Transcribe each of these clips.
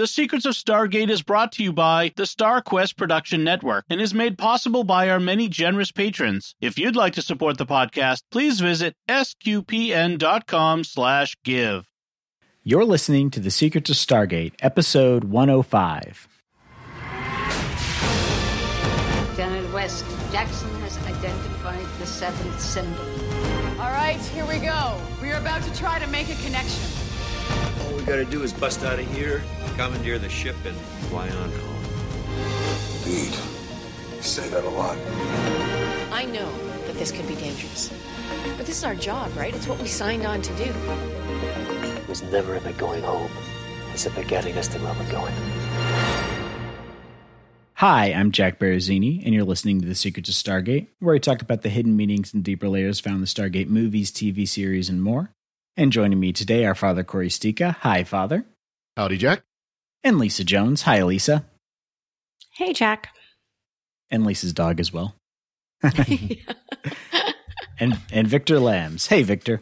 The Secrets of Stargate is brought to you by the StarQuest Production Network and is made possible by our many generous patrons. If you'd like to support the podcast, please visit sqpn.com/give. You're listening to The Secrets of Stargate, Episode 105. Janet West, Jackson has identified the seventh symbol. All right, here we go. We are about to try to make a connection. All we gotta do is bust out of here, commandeer the ship, and fly on home. Indeed. You say that a lot. I know that this could be dangerous. But this is our job, right? It's what we signed on to do. It was never about going home. It's about getting us to where we're going. Hi, I'm Jack Baruzzini, and you're listening to The Secrets of Stargate, where I talk about the hidden meanings and deeper layers found in the Stargate movies, TV series, and more. And joining me today are Father Cory Stika. Hi, Father. Howdy, Jack. And Lisa Jones. Hi, Lisa. Hey, Jack. And Lisa's dog as well. and Victor Lambs. Hey, Victor.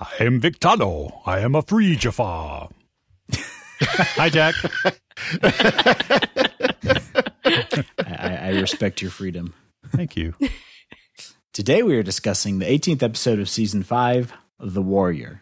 I am K'tano. I am a free Jaffa. Hi, Jack. I respect your freedom. Thank you. Today we are discussing the 18th episode of Season 5, The Warrior.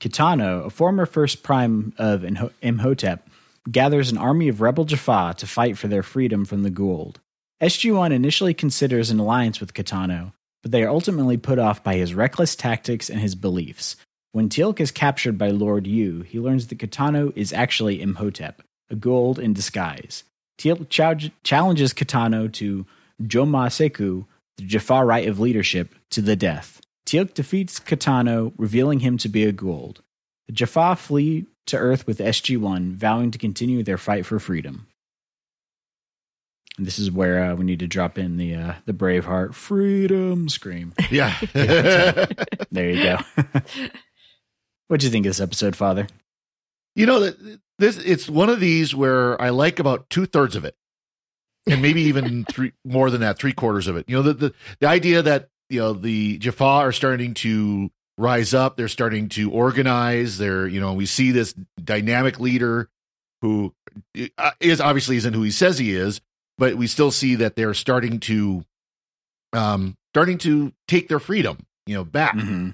K'tano, a former first prime of Imhotep, gathers an army of rebel Jaffa to fight for their freedom from the Goa'uld. SG-1 initially considers an alliance with K'tano, but they are ultimately put off by his reckless tactics and his beliefs. When Teal'c is captured by Lord Yu, he learns that K'tano is actually Imhotep, a Goa'uld in disguise. Teal'c challenges K'tano to Jomo Secu, the Jaffa rite of leadership, to the death. Teal'c defeats K'tano, revealing him to be a Goa'uld. The Jaffa flee to Earth with SG-1, vowing to continue their fight for freedom. And this is where we need to drop in the Braveheart freedom scream. Yeah. There you go. What do you think of this episode, Father? You know, it's one of these where I like about 2/3 of it. And maybe even more than that, 3/4 of it. You know, the idea that, you know, the Jaffa are starting to rise up. They're starting to organize. They're, you know, we see this dynamic leader who is obviously isn't who he says he is, but we still see that they're starting to take their freedom, you know, back. Mm-hmm.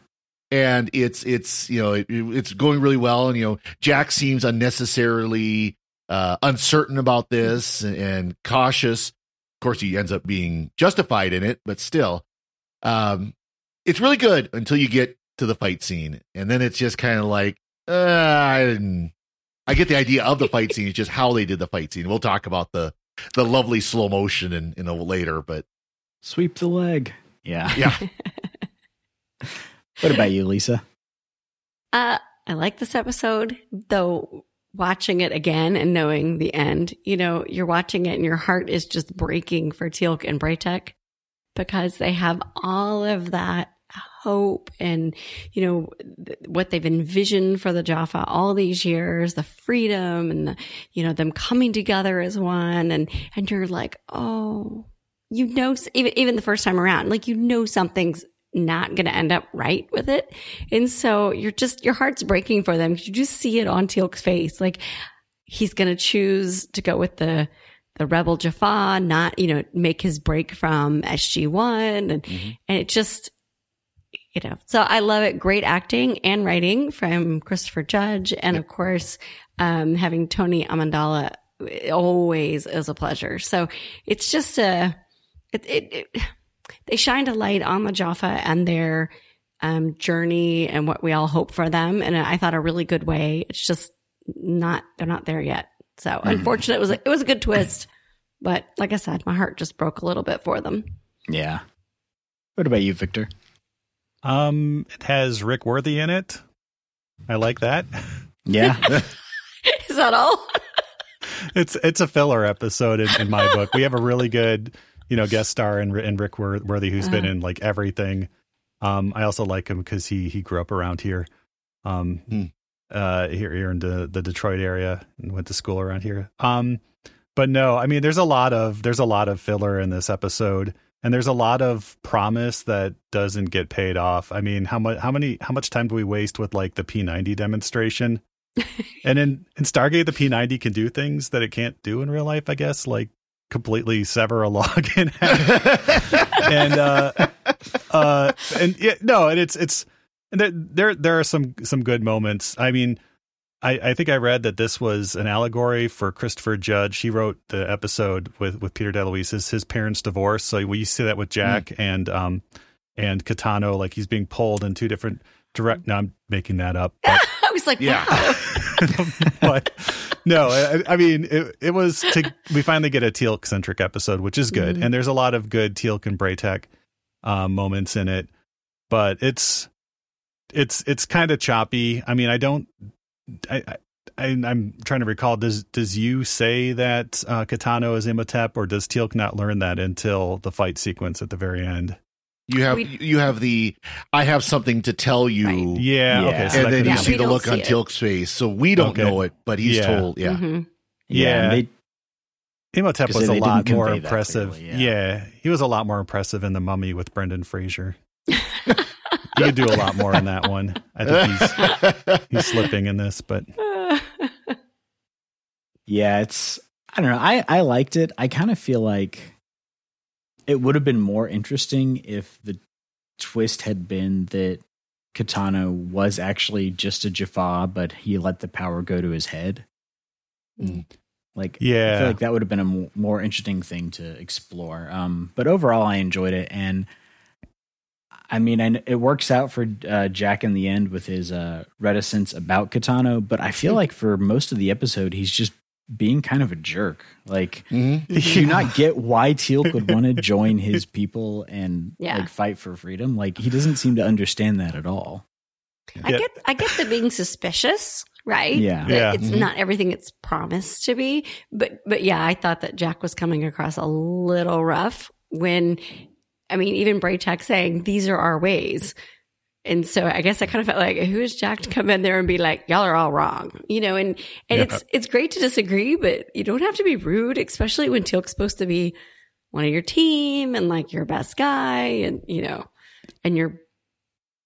And it's, you know, it's going really well. And, you know, Jack seems unnecessarily uncertain about this and cautious. Of course, he ends up being justified in it, but still, it's really good until you get to the fight scene. And then it's just kind of like, I get the idea of the fight scene. It's just how they did the fight scene. We'll talk about the lovely slow motion in later, but sweep the leg. Yeah. What about you, Lisa? I like this episode, though. Watching it again and knowing the end, you know, you're watching it and your heart is just breaking for Teal'c and Bra'tac because they have all of that hope and, you know, what they've envisioned for the Jaffa all these years, the freedom and, the, you know, them coming together as one. And you're like, oh, you know, even the first time around, like, you know, something's not going to end up right with it. And so you're just, your heart's breaking for them. You just see it on Teal'c's face. Like, he's going to choose to go with the rebel Jaffa, not, you know, make his break from SG-1. And, mm-hmm. and it just, you know, so I love it. Great acting and writing from Christopher Judge. And of course, having Tony Amendola always is a pleasure. So it's just they shined a light on the Jaffa and their journey and what we all hope for them. And I thought a really good way. It's just they're not there yet. So unfortunately, it was a good twist. But like I said, my heart just broke a little bit for them. Yeah. What about you, Victor? It has Rick Worthy in it. I like that. Yeah. Is that all? It's a filler episode in my book. We have a really good, you know, guest star in Rick Worthy, who's been in like everything. I also like him because he grew up around here, here in the Detroit area, and went to school around here. But no, I mean, there's a lot of filler in this episode. And there's a lot of promise that doesn't get paid off. I mean, how much time do we waste with like the P90 demonstration? And in Stargate, the P90 can do things that it can't do in real life, I guess, like completely sever a log in half. and there are some good moments. I mean, I think I read that this was an allegory for Christopher Judge. He wrote the episode with Peter DeLuise, his parents' divorce. So we see that with Jack and K'tano, like he's being pulled in two different direct. No, I'm making that up. But, I was like, yeah, wow. But no, I mean, it was we finally get a Teal'c centric episode, which is good. Mm-hmm. And there's a lot of good Teal'c and Bra'tac moments in it, but it's kind of choppy. I mean, I'm trying to recall. Does Yu say that K'tano is Imhotep, or does Teal'c not learn that until the fight sequence at the very end? I have something to tell you. Right. Yeah. Okay. So and then you see the look on Teal'c's face. So we don't know it, but he's told. Yeah. Mm-hmm. Yeah. Imhotep was a lot more impressive. Clearly, yeah. He was a lot more impressive in The Mummy with Brendan Fraser. You could do a lot more on that one. I think he's slipping in this, but yeah, I don't know. I liked it. I kind of feel like it would have been more interesting if the twist had been that K'tano was actually just a Jaffa, but he let the power go to his head. Mm. Like, yeah. I feel like that would have been a more interesting thing to explore. But overall, I enjoyed it, and I mean, it works out for Jack in the end with his reticence about K'tano, but I feel like for most of the episode, he's just being kind of a jerk. Like, do you not get why Teal'c would want to join his people and like fight for freedom? Like, he doesn't seem to understand that at all. I get the being suspicious, right? Yeah. It's not everything it's promised to be, but yeah, I thought that Jack was coming across a little rough when... I mean, even Bra'tac saying, these are our ways. And so I guess I kind of felt like, who is Jack to come in there and be like, y'all are all wrong, you know? And it's great to disagree, but you don't have to be rude, especially when Teal'c's supposed to be one of your team and like your best guy and, you know, and you're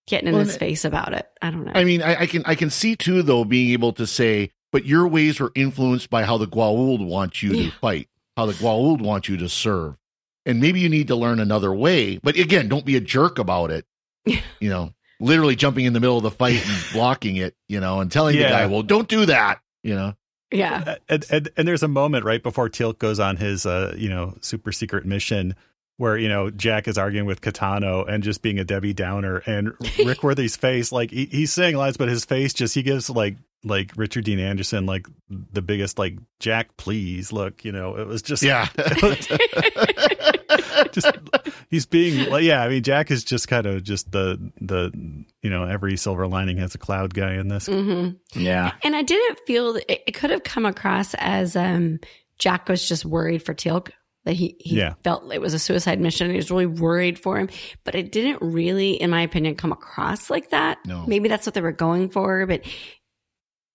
getting in his face about it. I don't know. I mean, I can see too, though, being able to say, but your ways were influenced by how the Goa'uld want you to fight, how the Goa'uld want you to serve. And maybe you need to learn another way. But again, don't be a jerk about it. You know, literally jumping in the middle of the fight and blocking it, you know, and telling the guy, well, don't do that, you know. Yeah. And there's a moment right before Teal'c goes on his, you know, super secret mission where, you know, Jack is arguing with K'tano and just being a Debbie Downer. And Rick Worthy's face, like he's saying lines, but his face just, he gives like Richard Dean Anderson, like the biggest, like, Jack, please look, you know, it was just, yeah. Just he's being like, yeah, I mean, Jack is just kind of just the you know, every silver lining has a cloud guy in this. Mm-hmm. Yeah. And I didn't feel it could have come across as Jack was just worried for Teal'c, that he felt it was a suicide mission. He was really worried for him, but it didn't really, in my opinion, come across like that. No. Maybe that's what they were going for, but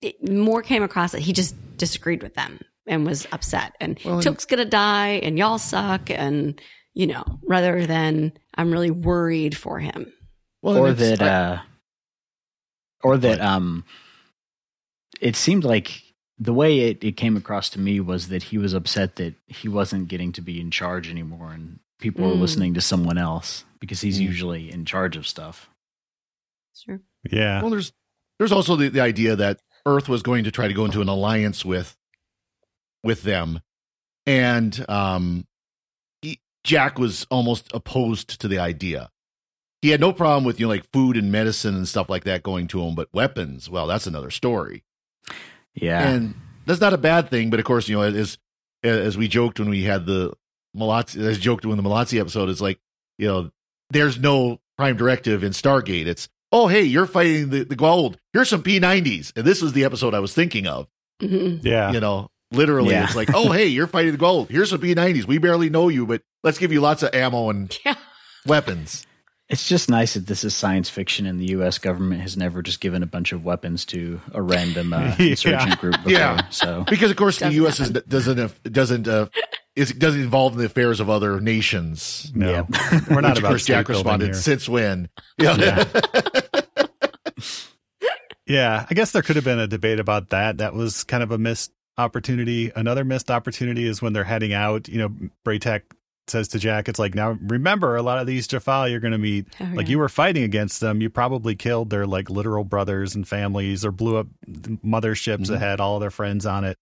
it more came across that he just disagreed with them and was upset, and Teal'c's going to die and y'all suck, and you know, rather than I'm really worried for him. Well, or that it seemed like the way it came across to me was that he was upset that he wasn't getting to be in charge anymore and people were listening to someone else because he's usually in charge of stuff. Sure. Yeah. Well, there's also the idea that Earth was going to try to go into an alliance with them. And Jack was almost opposed to the idea. He had no problem with, you know, like food and medicine and stuff like that going to him, but weapons, well, that's another story. Yeah. And that's not a bad thing, but of course, you know, as we joked when we had the Malazi, as joked when the Malazi episode, it's like, you know, there's no prime directive in Stargate. It's, oh, hey, you're fighting the Goa'uld. Here's some P90s. And this was the episode I was thinking of. Mm-hmm. Yeah. You know, literally, it's like, oh, hey, you're fighting the Goa'uld. Here's some P90s. We barely know you, but let's give you lots of ammo and weapons. It's just nice that this is science fiction and the U.S. government has never just given a bunch of weapons to a random insurgent group before. Yeah. So. Because, of course, the U.S. doesn't involve in the affairs of other nations. No. Yeah. We're not about Jack responded, here. Since when? Yeah. Yeah, I guess there could have been a debate about that. That was kind of a missed opportunity. Another missed opportunity is when they're heading out, you know, Bra'tac says to Jack, it's like, now remember, a lot of these Jaffa you're going to meet, you were fighting against them. You probably killed their like literal brothers and families, or blew up motherships that had all their friends on it.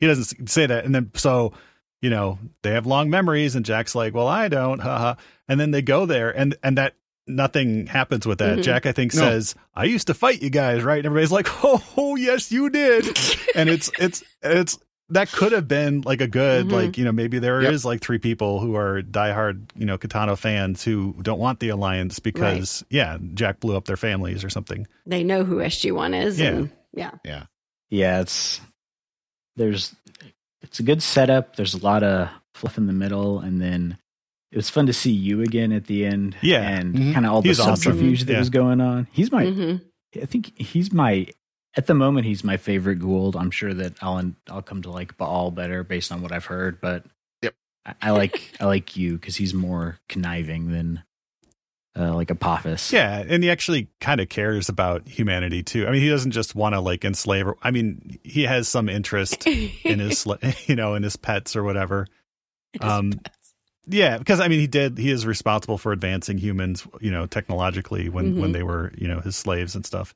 He doesn't say that. And then, so, you know, they have long memories, and Jack's like, well, I don't. And then they go there, and that nothing happens with that. Jack, I think, says, I used to fight you guys, right? And everybody's like, oh yes, you did. And it's that could have been like a good, like, you know, maybe there is like three people who are diehard, you know, K'tano fans who don't want the alliance because, yeah, Jack blew up their families or something. They know who SG-1 is. Yeah. And, yeah. It's a good setup. There's a lot of fluff in the middle. And then it was fun to see you again at the end. Yeah. And kind of all the subterfuge that was going on. He's my, I think he's my, at the moment, he's my favorite Goa'uld. I'm sure that I'll come to like Baal better based on what I've heard, but I like you because he's more conniving than like Apophis. Yeah, and he actually kind of cares about humanity too. I mean, he doesn't just want to like enslave. I mean, he has some interest in his, you know, in his pets or whatever. Yeah, because I mean, he is responsible for advancing humans, you know, technologically when they were, you know, his slaves and stuff.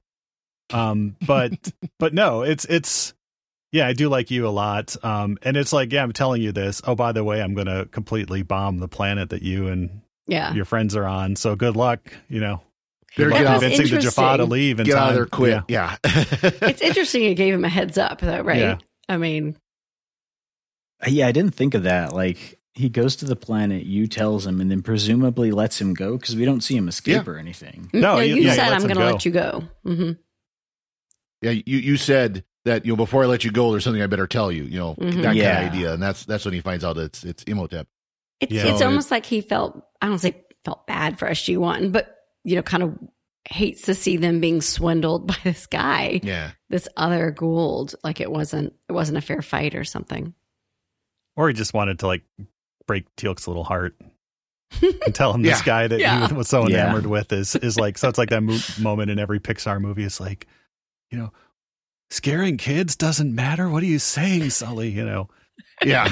But no, it's yeah, I do like you a lot. And it's like, yeah, I'm telling you this. Oh, by the way, I'm going to completely bomb the planet that you and your friends are on. So good luck, you know. Good luck convincing the Jaffa to leave and get out of there quick. Yeah. It's interesting you gave him a heads up though, right? Yeah. I mean, yeah, I didn't think of that. Like, he goes to the planet, you tells him, and then presumably lets him go because we don't see him escape or anything. No, you said I'm going to let you go. Mm-hmm. Yeah, you said that, you know, before I let you go, there's something I better tell you, you know, that kind of idea. And that's when he finds out it's Imhotep. It's almost like he felt, I don't say felt bad for SG-1, but, you know, kind of hates to see them being swindled by this guy. Yeah. This other Goa'uld, like it wasn't a fair fight or something. Or he just wanted to like break Teal'c's little heart and tell him this guy that he was so enamored with is like, so it's like that moment in every Pixar movie is like, you know, scaring kids doesn't matter. What are you saying, Sully? You know? Yeah.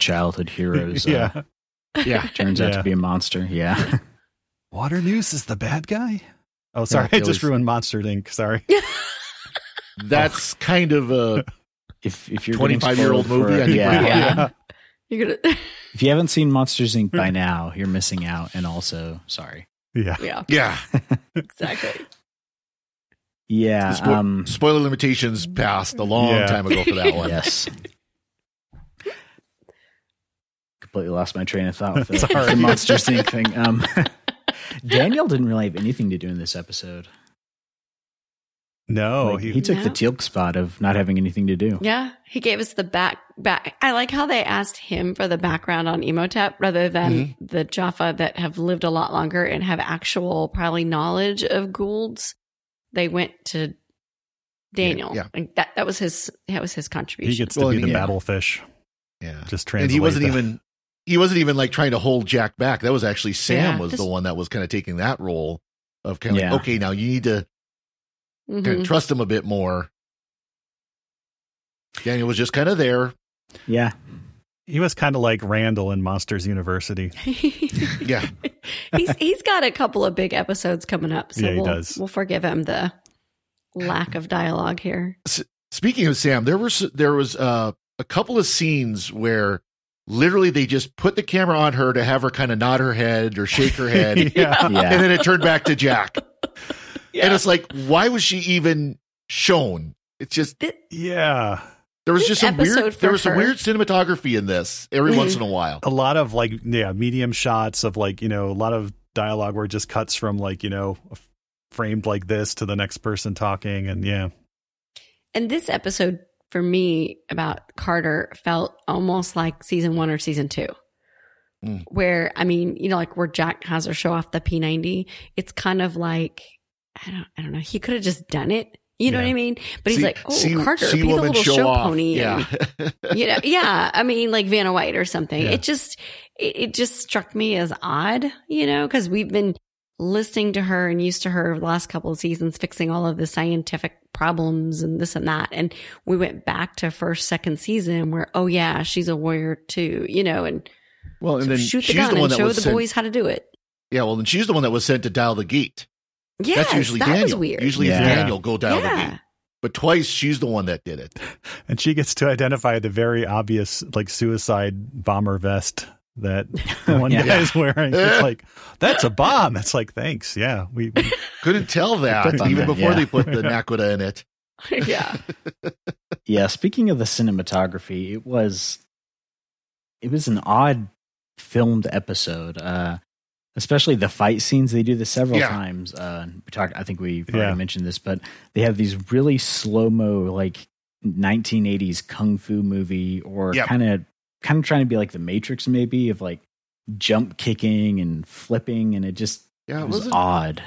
Childhood heroes. Yeah. Turns out to be a monster. Yeah. Water Noose is the bad guy. Oh, sorry. I just ruined Monster Inc. Sorry. That's kind of a if you're 25-year-old movie. You're gonna... If you haven't seen Monsters Inc. by now, you're missing out. And also, sorry. Yeah. Exactly. Yeah. Spoiler limitations passed a long time ago for that one. Yes. Completely lost my train of thought with the Monster Inc. thing. Daniel didn't really have anything to do in this episode. No, like, he took the Teal'c spot of not having anything to do. Yeah, he gave us the back. I like how they asked him for the background on Imhotep rather than the Jaffa that have lived a lot longer and have actual probably knowledge of Goa'ulds. They went to Daniel. Yeah. And that was his contribution. He gets to be the battlefish. Yeah, just translate. And he wasn't even like trying to hold Jack back. That was actually Sam was the one that was kind of taking that role of kind of like, okay, now you need to. Kind of trust him a bit more. Daniel was just kind of there. Yeah. He was kind of like Randall in Monsters University. Yeah. He's got a couple of big episodes coming up. So we'll forgive him the lack of dialogue here. Speaking of Sam, there was a couple of scenes where literally they just put the camera on her to have her kind of nod her head or shake her head. And then it turned back to Jack. Yeah. And it's like, why was she even shown? It's just, there was just some weird cinematography in this every once in a while. A lot of like, medium shots of like, you know, a lot of dialogue where it just cuts from like, you know, framed like this to the next person talking. And And this episode for me about Carter felt almost like season 1 or season 2. Where, I mean, you know, like where Jack has her show off the P90, it's kind of like, I don't know. He could have just done it. You know what I mean? But he's like, Carter, be the little show pony. Yeah. And, you know, I mean, like Vanna White or something. It just struck me as odd, you know, because we've been listening to her and used to her the last couple of seasons fixing all of the scientific problems and this and that. And we went back to first, second season where, oh yeah, she's a warrior too, you know, and well, and so then shoot the gun and show the boys how to do it. Yeah. Well, and she's the one that was sent to dial the gate. Yeah. That's usually Daniel. Weird. Usually it's Daniel go dial the gate. But twice, she's the one that did it. And she gets to identify the very obvious, like, suicide bomber vest that one guy's wearing. It's like, that's a bomb. It's like, thanks. Yeah. We couldn't tell that even before they put the naquadah in it. Yeah. Yeah. Speaking of the cinematography, it was an odd filmed episode. Especially the fight scenes, they do this several times. I think we've already mentioned this, but they have these really slow-mo, like 1980s kung fu movie, or kind of trying to be like The Matrix, maybe, of like jump kicking and flipping, and it just it was odd.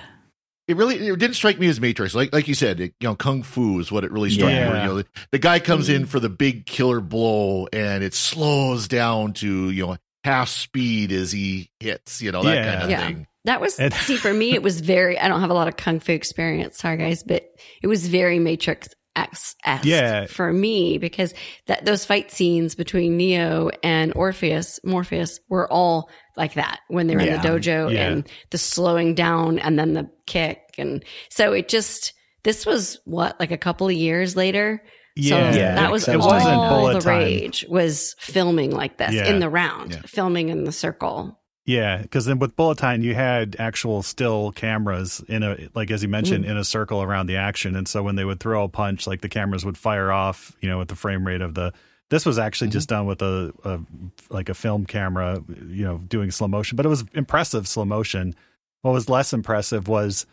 It didn't strike me as Matrix, like you said. Kung fu is what it really struck me. The guy comes in for the big killer blow, and it slows down to half speed as he hits, that kind of thing. That was, see, for me, it was very, I don't have a lot of kung fu experience, sorry guys, but it was very Matrix-esque for me, because those fight scenes between Neo and Morpheus were all like that when they were in the dojo and the slowing down and then the kick. And so it just, this was like a couple of years later. Yeah, so that was all the rage was filming like this in the round, filming in the circle. Yeah, because then with bullet time, you had actual still cameras in a, like as you mentioned, in a circle around the action. And so when they would throw a punch, like the cameras would fire off, at the frame rate of the. This was actually just done with a film camera, doing slow motion, but it was impressive slow motion. What was less impressive was,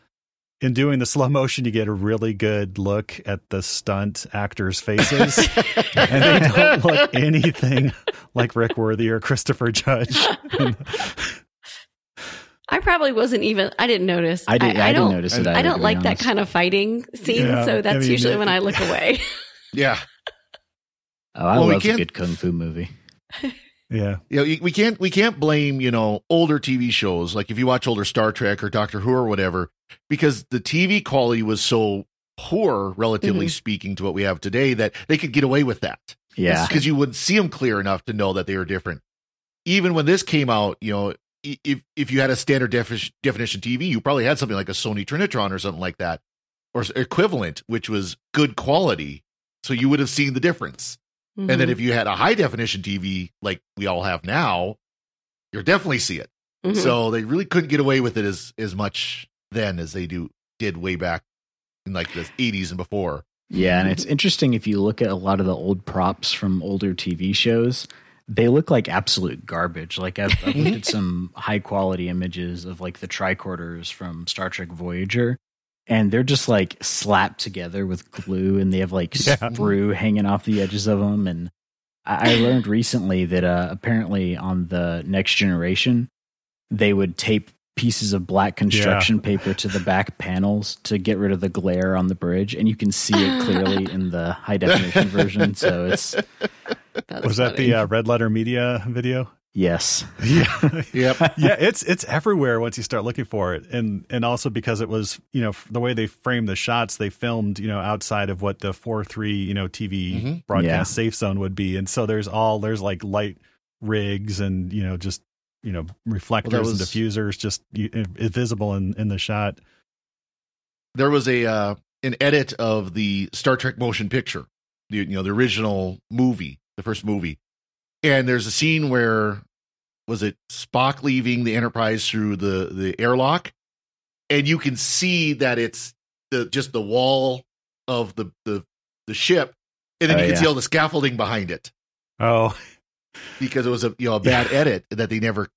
in doing the slow motion, you get a really good look at the stunt actors' faces, and they don't look anything like Rick Worthy or Christopher Judge. I probably wasn't even. I didn't notice. I didn't notice it. I don't like that kind of fighting scene, so that's usually when I look away. Yeah. Oh, I love a good kung fu movie. Yeah. We can't blame, older TV shows. Like if you watch older Star Trek or Doctor Who or whatever, because the TV quality was so poor, relatively speaking, to what we have today, that they could get away with that. Yeah. Because you wouldn't see them clear enough to know that they were different. Even when this came out, if you had a standard definition TV, you probably had something like a Sony Trinitron or something like that, or equivalent, which was good quality. So you would have seen the difference. Mm-hmm. And then if you had a high definition TV like we all have now, you'll definitely see it. Mm-hmm. So they really couldn't get away with it as much then as they did way back in like the 80s and before. Yeah, and it's interesting if you look at a lot of the old props from older TV shows, they look like absolute garbage. Like I've looked at some high quality images of like the tricorders from Star Trek Voyager. And they're just like slapped together with glue, and they have like sprue hanging off the edges of them. And I learned recently that apparently on the Next Generation, they would tape pieces of black construction paper to the back panels to get rid of the glare on the bridge. And you can see it clearly in the high definition version. So it's. Was that funny. The Red Letter Media video? Yes. Yeah. Yep. Yeah. It's everywhere once you start looking for it, and also because it was the way they framed the shots, they filmed outside of what the 4:3 TV broadcast safe zone would be, and so there's like light rigs and just reflectors and diffusers just visible in the shot. There was a an edit of the Star Trek motion picture, the original movie, the first movie. And there's a scene where, was it Spock leaving the Enterprise through the airlock? And you can see that it's just the wall of the ship. And then you can see all the scaffolding behind it. Oh. Because it was a bad edit that they never,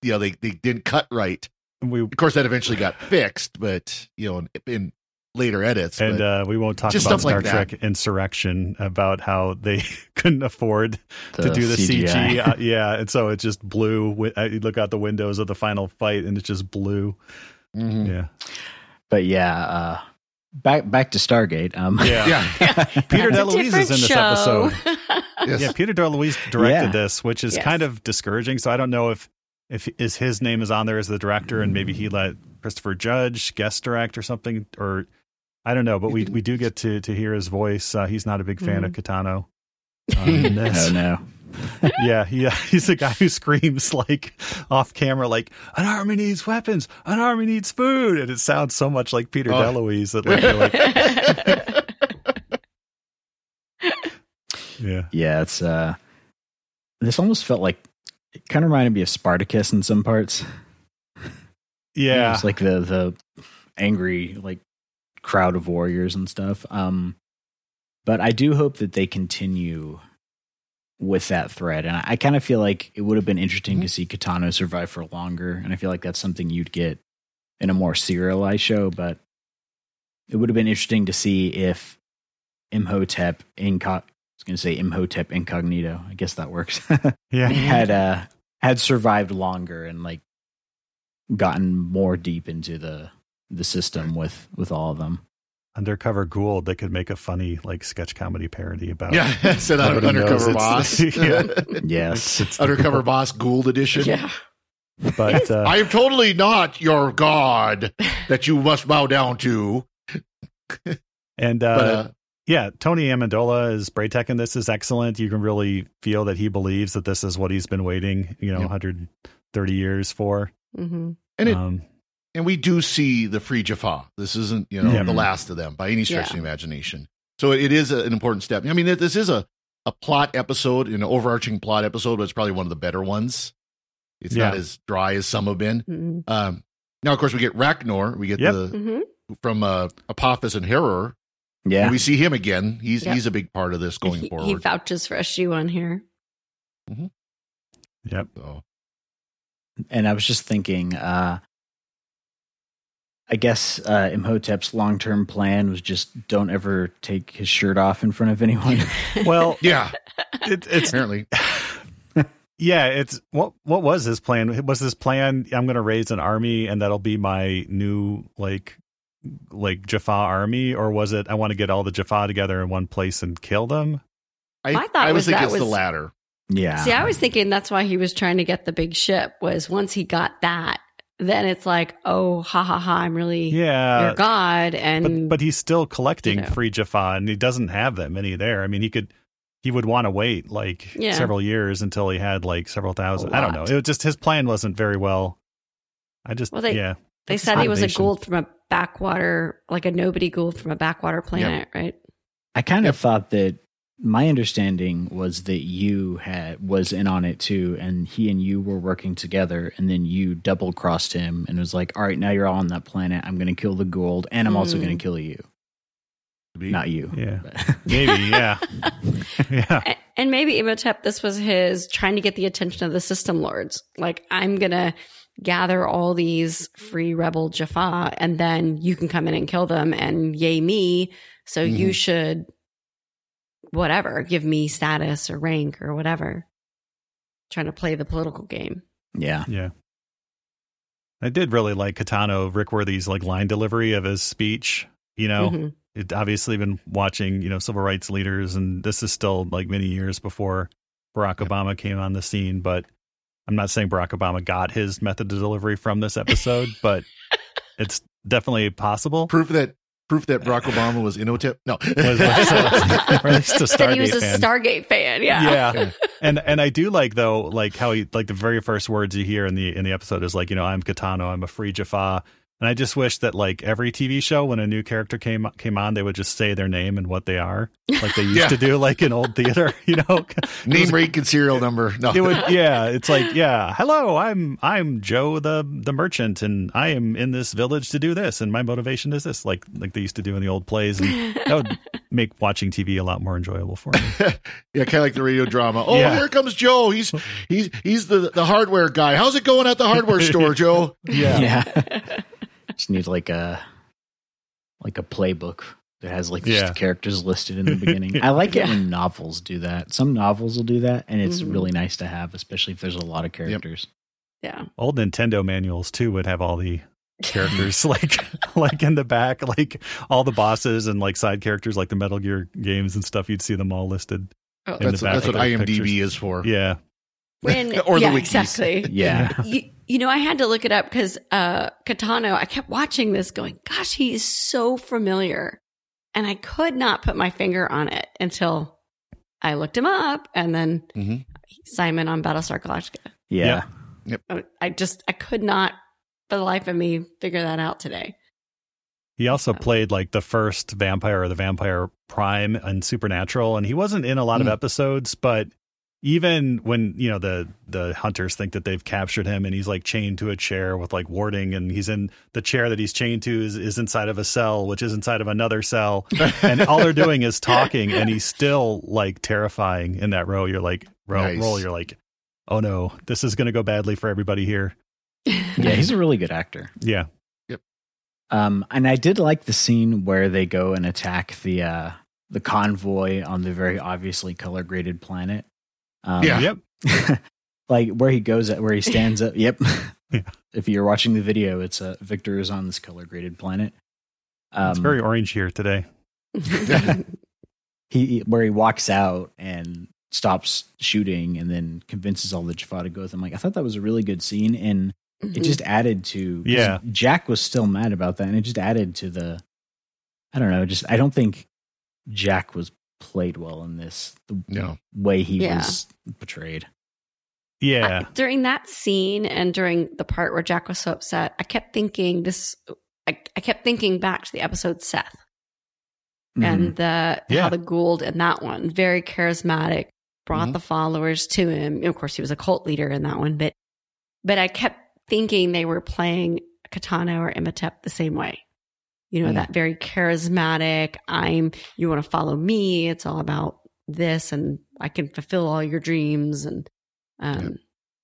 they didn't cut right. Of course, that eventually got fixed, but, in later edits, and we won't talk about Star Trek Insurrection, about how they couldn't afford to do the CG, and so it just blew. You look out the windows of the final fight, and it just blew. Mm-hmm. Yeah, but back to Stargate. Peter DeLuise is in this episode. Yes. Yeah, Peter DeLuise directed this, which is kind of discouraging. So I don't know if his name is on there as the director, and maybe he let Christopher Judge guest direct or something, or I don't know, but we do get to hear his voice. He's not a big fan of K'tano. Oh no. Yeah, he's the guy who screams like off camera, like an army needs weapons, an army needs food, and it sounds so much like Peter DeLuise that like yeah. It's this almost felt like it kind of reminded me of Spartacus in some parts. Yeah, it's like the angry like crowd of warriors and stuff. But I do hope that they continue with that thread. And I kind of feel like it would have been interesting to see K'tano survive for longer. And I feel like that's something you'd get in a more serialized show. But it would have been interesting to see if Imhotep Imhotep Incognito. I guess that works. Yeah, had survived longer and like gotten more deep into the system with all of them. Undercover Goa'uld, they could make a funny like sketch comedy parody about. Yeah, so that Undercover Boss. Yes, it's Undercover Boss Goa'uld edition. Yeah, but I am totally not your god that you must bow down to. And yeah, Tony Amendola is Bra'tac, and this is excellent. You can really feel that he believes that this is what he's been waiting, 130 years for. Mm-hmm. And it. And we do see the free Jaffa. This isn't, the last of them by any stretch of the imagination. So it is an important step. I mean, this is a plot episode, an overarching plot episode, but it's probably one of the better ones. It's not as dry as some have been. Mm-hmm. Now, of course, we get Rak'nor. We get from Apophis and Heror. Yeah. And we see him again. He's a big part of this going forward. He vouches for SG-1 here. Mm-hmm. Yep. So. And I was just thinking... I guess Imhotep's long-term plan was just don't ever take his shirt off in front of anyone. Well, yeah, it's apparently, yeah. It's what was his plan? Was his plan? I'm going to raise an army, and that'll be my new like Jaffa army, or was it? I want to get all the Jaffa together in one place and kill them. I was thinking the latter. Yeah. See, I was thinking that's why he was trying to get the big ship. Was once he got that. Then it's like, oh, ha, ha, ha, I'm really your god. And but he's still collecting free Jaffa, and he doesn't have that many there. I mean, he would want to wait several years until he had like several thousand. I don't know. It was just his plan wasn't very well. They said he was a Goa'uld from a backwater, like a nobody Goa'uld from a backwater planet, right? I kind of thought that my understanding was that you was in on it too, and he and you were working together, and then you double crossed him and was like, all right, now you're all on that planet. I'm going to kill the Goa'uld, and I'm also going to kill you. Not you. Yeah. Maybe, yeah. Yeah. And maybe Imhotep, this was his trying to get the attention of the system lords. Like, I'm going to gather all these free rebel Jaffa, and then you can come in and kill them, and yay me, so you should... whatever, give me status or rank or whatever. Trying to play the political game. Yeah. Yeah. I did really like K'tano, Rick Worthy's like line delivery of his speech. It obviously been watching, civil rights leaders, and this is still like many years before Barack Obama came on the scene, but I'm not saying Barack Obama got his method of delivery from this episode, but it's definitely possible. Proof that Barack Obama was Imhotep? No. Or at least a Stargate fan. He was a Stargate fan, yeah. Yeah. And I do like, though, like how he, like the very first words you hear in the episode is like, I'm K'tano, I'm a free Jaffa. And I just wish that like every TV show, when a new character came on, they would just say their name and what they are, like they used to do, like in old theater, Name, rank, and serial number. No, it's like, hello, I'm Joe the merchant, and I am in this village to do this, and my motivation is this, like they used to do in the old plays, and that would make watching TV a lot more enjoyable for me. Yeah, kind of like the radio drama. Oh, here comes Joe. He's the hardware guy. How's it going at the hardware store, Joe? Yeah. Just need like a playbook that has like just the characters listed in the beginning. I like it when novels do that. Some novels will do that, and it's really nice to have, especially if there's a lot of characters. Yep. Yeah. Old Nintendo manuals too would have all the characters like in the back, like all the bosses and like side characters, like the Metal Gear games and stuff. You'd see them all listed. Oh, that's what IMDb pictures is for. Yeah. Or the wiki. Exactly. Yeah. You know, I had to look it up because K'tano, I kept watching this going, gosh, he is so familiar. And I could not put my finger on it until I looked him up. And then Simon on Battlestar Galactica. Yeah. Yep. I could not for the life of me figure that out today. He also played like the first vampire or the vampire prime in Supernatural. And he wasn't in a lot of episodes, but even when, you know, the hunters think that they've captured him and he's like chained to a chair with like warding, and he's in the chair that he's chained to is inside of a cell, which is inside of another cell. And all they're doing is talking, and he's still like terrifying in that row. You're like, roll, you're like, oh no, this is going to go badly for everybody here. Yeah, he's a really good actor. Yeah. Yep. And I did like the scene where they go and attack the convoy on the very obviously color graded planet. Like where he goes at, where he stands up. Yep. Yeah. If you're watching the video, it's Victor is on this color graded planet. It's very orange here today. Where he walks out and stops shooting and then convinces all the Jaffa to go with him. Like, I thought that was a really good scene, and it just added to, Jack was still mad about that. And it just added to the, I don't know, I don't think Jack was played well in this way he was portrayed. Yeah. During that scene and during the part where Jack was so upset, I kept thinking I kept thinking back to the episode Seth and how the Goa'uld in that one, very charismatic, brought the followers to him. And of course, he was a cult leader in that one, but I kept thinking they were playing K'tano or Imhotep the same way. You know, that very charismatic, you want to follow me. It's all about this, and I can fulfill all your dreams. And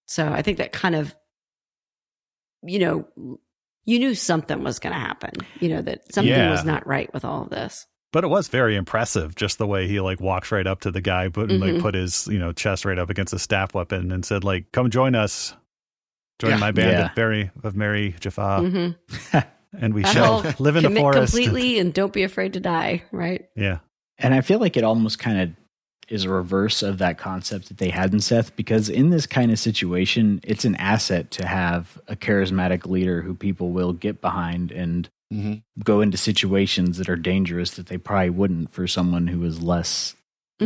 so I think that kind of, you know, you knew something was going to happen, you know, that something was not right with all of this. But it was very impressive, just the way he like walked right up to the guy, but like put his, you know, chest right up against a staff weapon and said, like, come join us. Join my band of Mary Jaffa. And we shall live in the forest completely and don't be afraid to die. Right. Yeah. And I feel like it almost kind of is a reverse of that concept that they had in Seth, because in this kind of situation, it's an asset to have a charismatic leader who people will get behind and go into situations that are dangerous that they probably wouldn't for someone who is less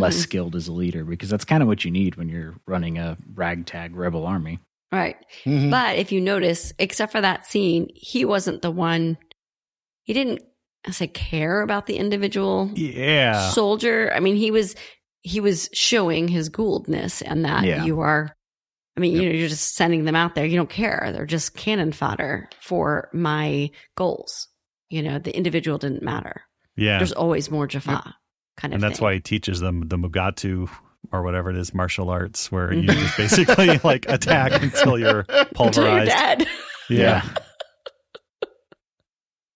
skilled as a leader, because that's kind of what you need when you're running a ragtag rebel army. Right. But if you notice, except for that scene, he wasn't the one. He didn't, I say, care about the individual soldier. I mean, he was showing his Goa'uldness, and that you are, I mean, you know, you're just sending them out there. You don't care. They're just cannon fodder for my goals. You know, the individual didn't matter. Yeah. There's always more Jaffa kind of thing. And that's why he teaches them the Mugatu, or whatever it is, martial arts, where you just basically like attack until you're pulverized. Until you're dead. Yeah.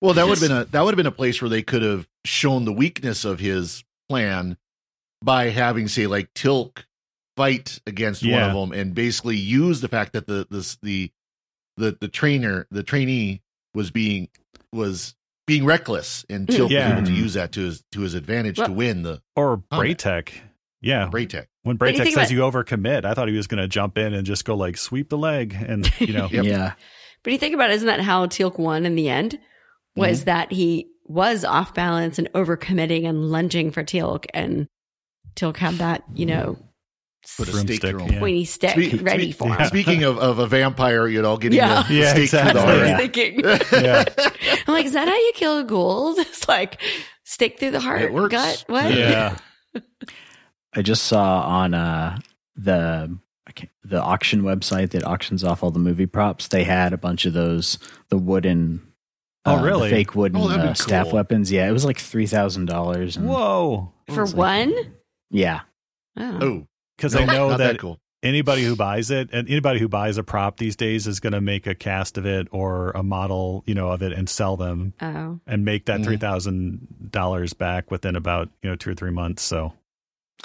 Well, that would have been a place where they could have shown the weakness of his plan by having, say, like Teal'c fight against one of them, and basically use the fact that the trainee was being reckless, and Teal'c was able to use that to his advantage to win the Bra'tac. Yeah. Bra'tac. When Bra'tac says you overcommit, I thought he was going to jump in and just go like sweep the leg and, you know. Yeah. But you think about it, isn't that how Teal'c won in the end? Was that he was off balance and overcommitting and lunging for Teal'c, and Teal'c had that, you know, pointy stick ready for him. Speaking of a vampire, you know, getting the stake through the heart. I was thinking. I'm like, is that how you kill a Goa'uld? It's like stake through the heart, it works. Gut. What? Yeah. I just saw on the auction website that auctions off all the movie props, they had a bunch of those, the wooden, the fake wooden staff weapons. Yeah, it was like $3,000. Whoa. For one? Yeah. Oh. Because I know that anybody who buys it, and anybody who buys a prop these days is going to make a cast of it or a model, you know, of it and sell them and make that $3,000 back within about, you know, 2 or 3 months. So.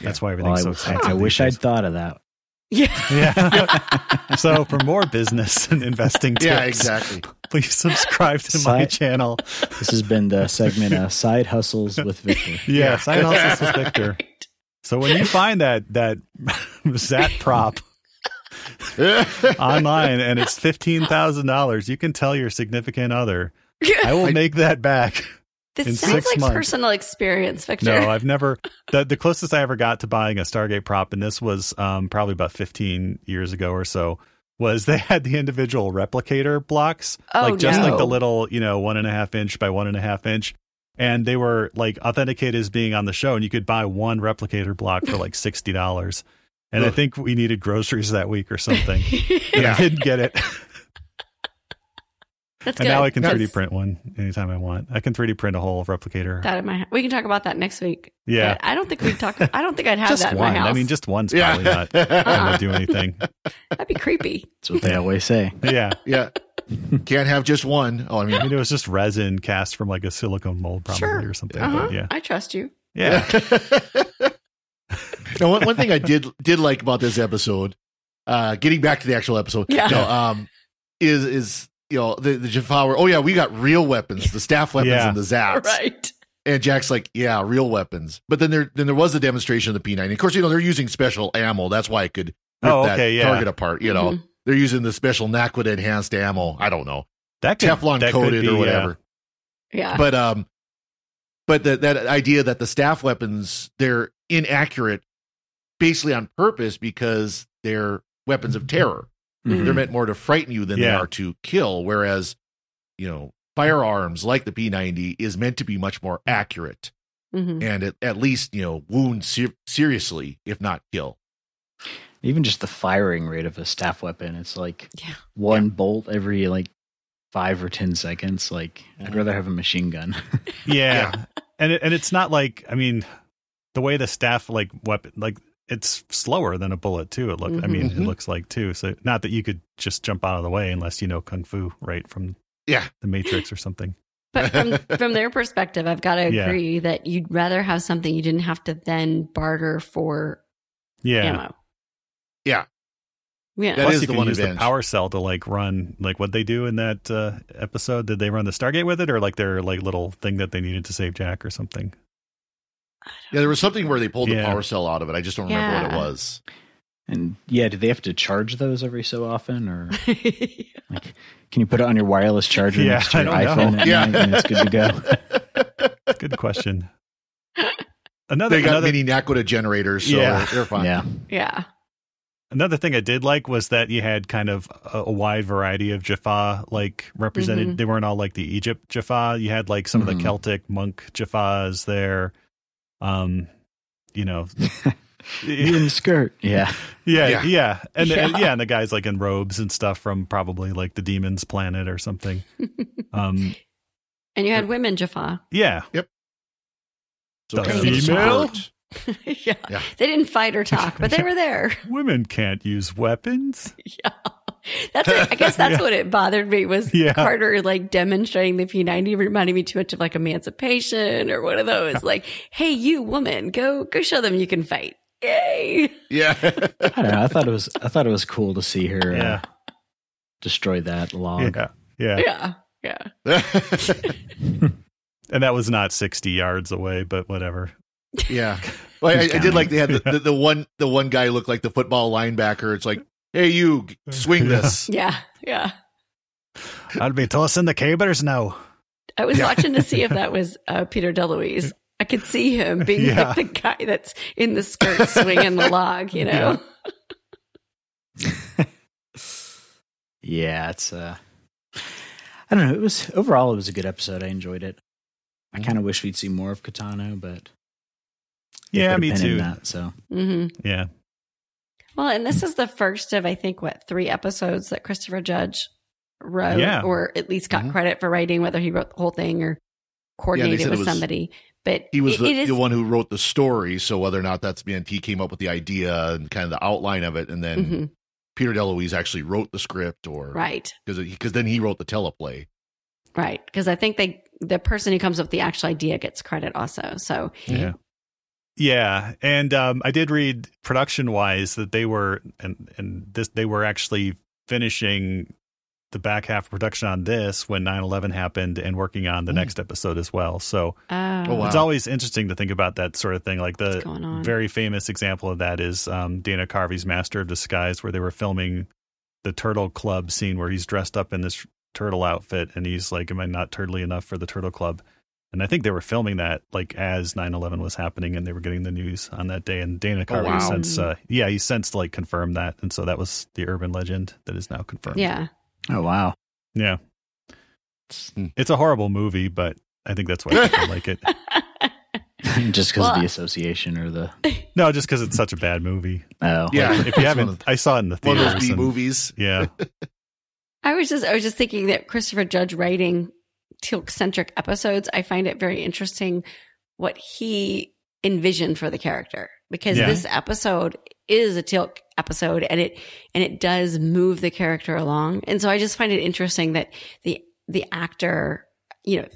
That's why everything's so expensive. I wish I'd thought of that. Yeah. So for more business and investing tips, exactly. Please subscribe to my channel. This has been the segment Side Hustles with Victor. Yeah, Side Hustles with Victor. So when you find that prop, online, and it's $15,000. You can tell your significant other, I will make that back. This sounds like personal experience, Victor. No, I've never. The closest I ever got to buying a Stargate prop, and this was probably about 15 years ago or so, was they had the individual replicator blocks, like the little, 1.5 inch by 1.5 inch, and they were like authenticated as being on the show, and you could buy one replicator block for like $60. And I think we needed groceries that week or something. And I didn't get it. That's and good. Now I can 3D print one anytime I want. I can 3D print a whole replicator. We can talk about that next week. Yeah. I don't think I don't think I'd have that in my house. I mean, just one's probably not going to do anything. That'd be creepy. That's what they always say. Yeah. Yeah. Can't have just one. Oh, I mean, it was just resin cast from like a silicone mold probably or something. Uh-huh. But yeah. I trust you. Yeah. Now, one thing I did like about this episode, getting back to the actual episode, is the Jaffa were, we got real weapons, the staff weapons and the Zaps. Right. And Jack's like, real weapons. But then there was a demonstration of the P90. Of course, they're using special ammo. That's why it could rip that target apart. Mm-hmm. They're using the special naquadah enhanced ammo. I don't know. That could, Teflon coated or whatever. Yeah. But that idea that the staff weapons, they're inaccurate basically on purpose because they're weapons of terror. Mm-hmm. They're meant more to frighten you than they are to kill. Whereas, firearms like the P90 is meant to be much more accurate and at least, wound seriously, if not kill. Even just the firing rate of a staff weapon, it's like one bolt every 5 or 10 seconds. Like I'd rather have a machine gun. And it's not like, I mean, the way the staff weapon, it's slower than a bullet too. It looks like too. So not that you could just jump out of the way unless kung fu right from the Matrix or something. But from their perspective, I've got to agree that you'd rather have something you didn't have to then barter for ammo. Yeah, yeah. Plus, you can use the power cell to run what they do in that episode. Did they run the Stargate with it, or their little thing that they needed to save Jack or something? Yeah, there was something where they pulled the power cell out of it. I just don't remember what it was. And do they have to charge those every so often, or can you put it on your wireless charger next to your iPhone and it's good to go? Good question. They got mini naquadah generators, so they're fine. Yeah, yeah. Another thing I did like was that you had kind of a wide variety of Jaffa represented. They weren't all like the Egypt Jaffa. You had some of the Celtic monk Jaffas there. In skirt. Yeah. And the guys in robes and stuff from probably the demon's planet or something. And you had women Jaffa. Yeah. Yep. So the female. Yeah. They didn't fight or talk, but they were there. Women can't use weapons. I guess that's what it bothered me was Carter demonstrating the P90 reminded me too much of Emancipation or one of those hey, you woman, go show them you can fight. Yay. Yeah. I don't know. I thought it was cool to see her destroy that log. Yeah. And that was not 60 yards away, but whatever. Yeah. Well, I did like they had the one guy looked like the football linebacker. It's hey, you swing this. Yeah. Yeah. I'll be tossing the cabers now. I was watching to see if that was Peter DeLuise. I could see him being the guy that's in the skirt swinging the log, Yeah, it's I don't know. It was a good episode. I enjoyed it. I kind of wish we'd see more of K'tano, but yeah, me too. Yeah. Well, and this is the first of, I think, 3 episodes that Christopher Judge wrote, or at least got credit for writing, whether he wrote the whole thing or coordinated with somebody. But he was the one who wrote the story, so whether or not that's meant he came up with the idea and kind of the outline of it, and then Peter DeLuise actually wrote the script, or because then he wrote the teleplay, right? Because I think the person who comes up with the actual idea gets credit also. So yeah. Yeah, and I did read production-wise that they were, they were actually finishing the back half of production on this when 9/11 happened and working on the next episode as well. So it's always interesting to think about that sort of thing. Like the very famous example of that is Dana Carvey's Master of Disguise, where they were filming the turtle club scene where he's dressed up in this turtle outfit and he's like, am I not turtly enough for the turtle club? And I think they were filming that like as 9/11 was happening and they were getting the news on that day. And Dana Carvey since like confirmed that. And so that was the urban legend that is now confirmed. Yeah. Oh, wow. Yeah. It's a horrible movie, but I think that's why people like it. Just because of the association or the... No, just because it's such a bad movie. Oh. Yeah. Like, if you haven't... I saw it in the theater. One of those B-movies. Yeah. I was just thinking that Christopher Judge writing Teal'c-centric episodes, I find it very interesting what he envisioned for the character, because this episode is a Teal'c episode and it does move the character along. And so I just find it interesting that the actor, you know,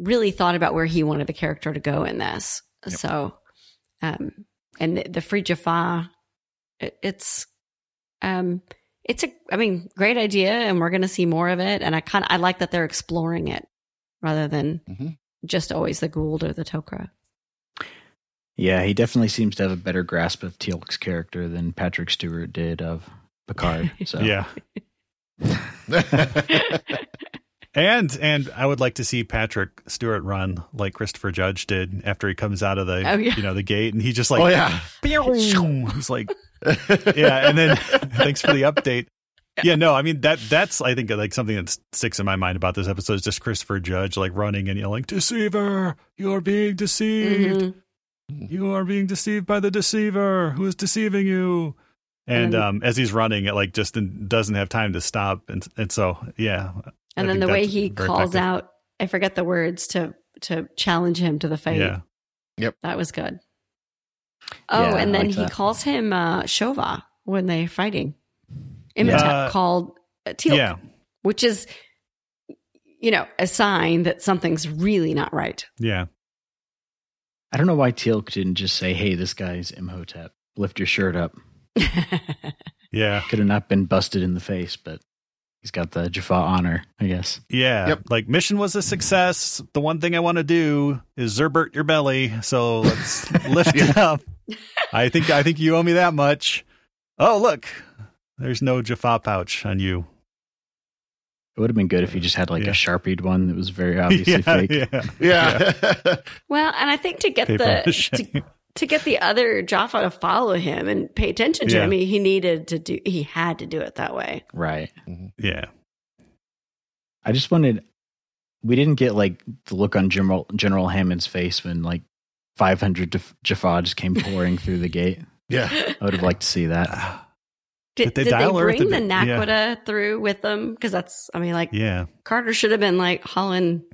really thought about where he wanted the character to go in this. Yep. So, and the Free Jaffa, it's a great idea, and we're going to see more of it. And I like that they're exploring it rather than just always the Goa'uld or the Tok'ra. Yeah, he definitely seems to have a better grasp of Teal'c's character than Patrick Stewart did of Picard. So. Yeah. And I would like to see Patrick Stewart run like Christopher Judge did after he comes out of the the gate, and he just like he's like and then thanks for the update. Yeah, no, I mean that's I think like something that sticks in my mind about this episode is just Christopher Judge like running and yelling, "Deceiver, you are being deceived. Mm-hmm. You are being deceived by the deceiver who is deceiving you." And as he's running, it like just doesn't have time to stop, and so yeah. And then the way he calls out, I forget the words to challenge him to the fight. Yeah. Yep. That was good. Oh, yeah, and then he calls him Shova when they're fighting. Imhotep called Teal'c, which is, you know, a sign that something's really not right. Yeah. I don't know why Teal'c didn't just say, "Hey, this guy's Imhotep. Lift your shirt up." Yeah. Could have not been busted in the face, but. He's got the Jaffa honor, I guess. Yeah. Yep. Like, mission was a success. The one thing I want to do is zerbert your belly. So let's lift it up. I think you owe me that much. Oh, look. There's no Jaffa pouch on you. It would have been good if he just had like a Sharpied one that was very obviously fake. Yeah. Well, and I think to get get the other Jaffa to follow him and pay attention to him, he had to do it that way. Right. Yeah. I just wanted, we didn't get like the look on General Hammond's face when like 500 Jaffa just came pouring through the gate. Yeah. I would have liked to see that. Did they bring the naquadah through with them? Because that's, I mean, like Carter should have been like hauling.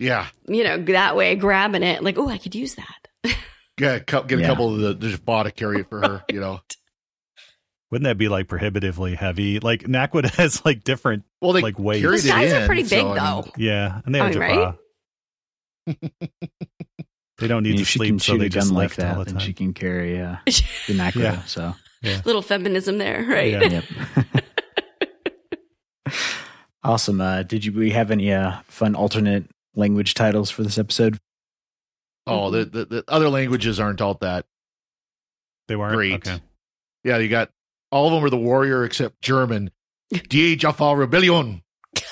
Yeah. You know, that way, grabbing it like, oh, I could use that. Yeah, get a couple of the Jaffa to carry it for her, you know. Wouldn't that be like prohibitively heavy? Like naquadah has like different like weights. Those guys are pretty big though. Yeah, and they are Jaffa. Right? They don't need to sleep, so they just lift all the time. And she can carry the naquadah. So little feminism there, right? Yeah. Awesome. We have any fun alternate language titles for this episode? Oh, the other languages aren't all that. They weren't? Great. Okay. Yeah, you got all of them are the warrior except German. Die Jaffa Rebellion.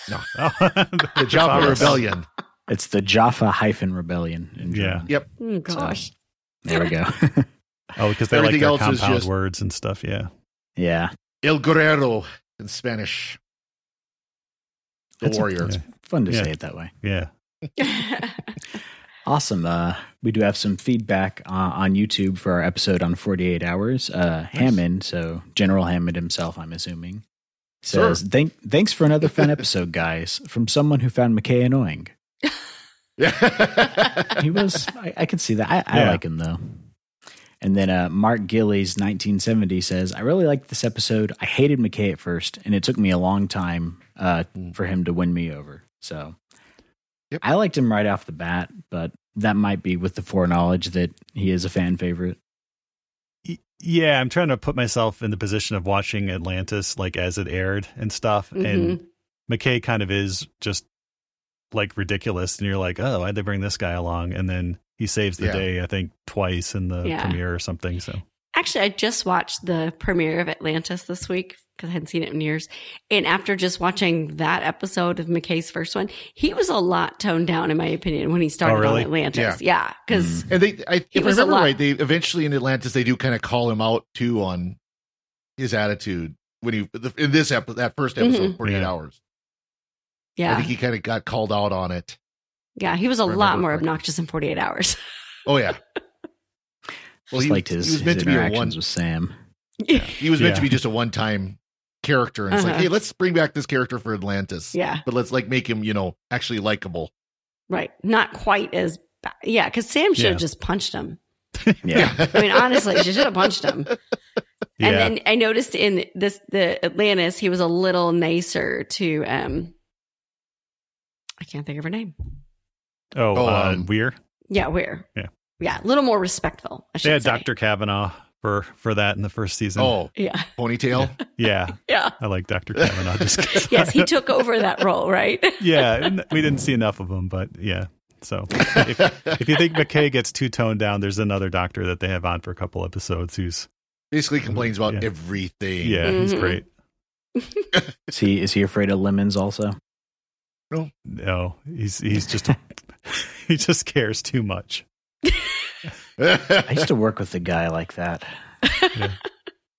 No. The Jaffa Rebellion. It's the Jaffa-Rebellion in German. Yeah. Yep. Oh, gosh. So, there we go. Oh, because they like their compound words and stuff. Yeah. Yeah. El Guerrero in Spanish. That's warrior. It's fun to say it that way. Yeah. Awesome. We do have some feedback on YouTube for our episode on 48 Hours. Nice. Hammond, so General Hammond himself, I'm assuming, says, sure. Thanks for another fun episode, guys, from someone who found McKay annoying. He was, I can see that. I like him, though. And then Mark Gillies, 1970, says, I really liked this episode. I hated McKay at first, and it took me a long time for him to win me over, so... Yep. I liked him right off the bat, but that might be with the foreknowledge that he is a fan favorite. Yeah, I'm trying to put myself in the position of watching Atlantis like as it aired and stuff, and McKay kind of is just like ridiculous, and you're like, oh, why'd they bring this guy along? And then he saves the day, I think, twice in the premiere or something. So Actually, I just watched the premiere of Atlantis this week because I hadn't seen it in years. And after just watching that episode of McKay's first one, he was a lot toned down, in my opinion, when he started on Atlantis. Yeah. Because if I remember right, they eventually in Atlantis, they do kind of call him out too on his attitude when he, in this episode, that first episode, 48 hours. Yeah. I think he kind of got called out on it. Yeah. He was a lot more obnoxious in 48 hours. Oh, yeah. Well, he was meant to be a one with Sam. Yeah. He was meant to be just a one-time character, and it's like, hey, let's bring back this character for Atlantis. Yeah, but let's like make him, you know, actually likable. Right, not quite as bad. Yeah, because Sam should have just punched him. Yeah, I mean, honestly, she should have punched him. Yeah. And then I noticed in the Atlantis, he was a little nicer to I can't think of her name. Weir. Yeah, Weir. Yeah. Yeah, a little more respectful. They had Dr. Kavanaugh for that in the first season. Oh, yeah. Ponytail? Yeah. Yeah. I like Dr. Kavanaugh. Just yes, he took over that role, right? Yeah. We didn't see enough of him, but yeah. So if you think McKay gets too toned down, there's another doctor that they have on for a couple episodes who's basically complains about everything. Yeah, he's great. Is he afraid of lemons also? No. He's just he just cares too much. I used to work with a guy like that. Yeah.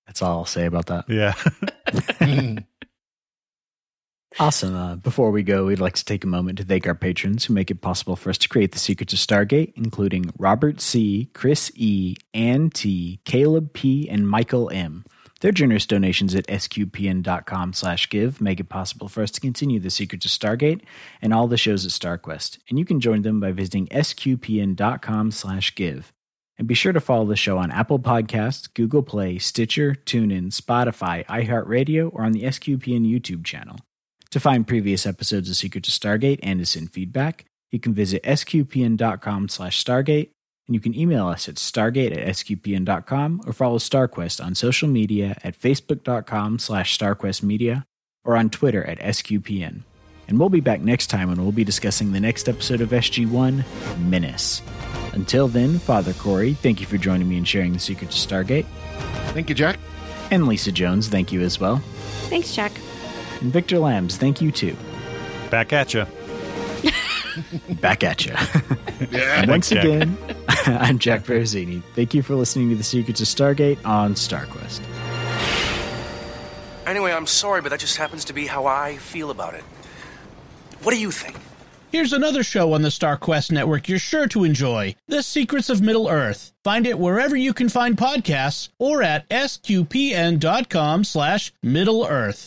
That's all I'll say about that. Yeah. Awesome. Before we go, we'd like to take a moment to thank our patrons who make it possible for us to create the secrets of Stargate, including Robert C, Chris E, Ann T, Caleb P, and Michael M. Their generous donations at sqpn.com/give make it possible for us to continue the secrets of Stargate and all the shows at StarQuest. And you can join them by visiting sqpn.com/give. And be sure to follow the show on Apple Podcasts, Google Play, Stitcher, TuneIn, Spotify, iHeartRadio, or on the SQPN YouTube channel. To find previous episodes of Secrets of Stargate and to send feedback, you can visit sqpn.com/Stargate. And you can email us at stargate@sqpn.com or follow StarQuest on social media at facebook.com/StarQuestMedia or on Twitter at SQPN. And we'll be back next time when we'll be discussing the next episode of SG-1, Menace. Until then, Father Cory, thank you for joining me and sharing the secrets of Stargate. Thank you, Jack. And Lisa Jones, thank you as well. Thanks, Jack. And Victor Lambs, thank you too. Back at ya. Back at you. Yeah, once again, I'm Jack Baruzzini. Thank you for listening to The Secrets of Stargate on StarQuest. Anyway, I'm sorry, but that just happens to be how I feel about it. What do you think? Here's another show on the StarQuest Network you're sure to enjoy, The Secrets of Middle-earth. Find it wherever you can find podcasts or at sqpn.com/Middle-earth.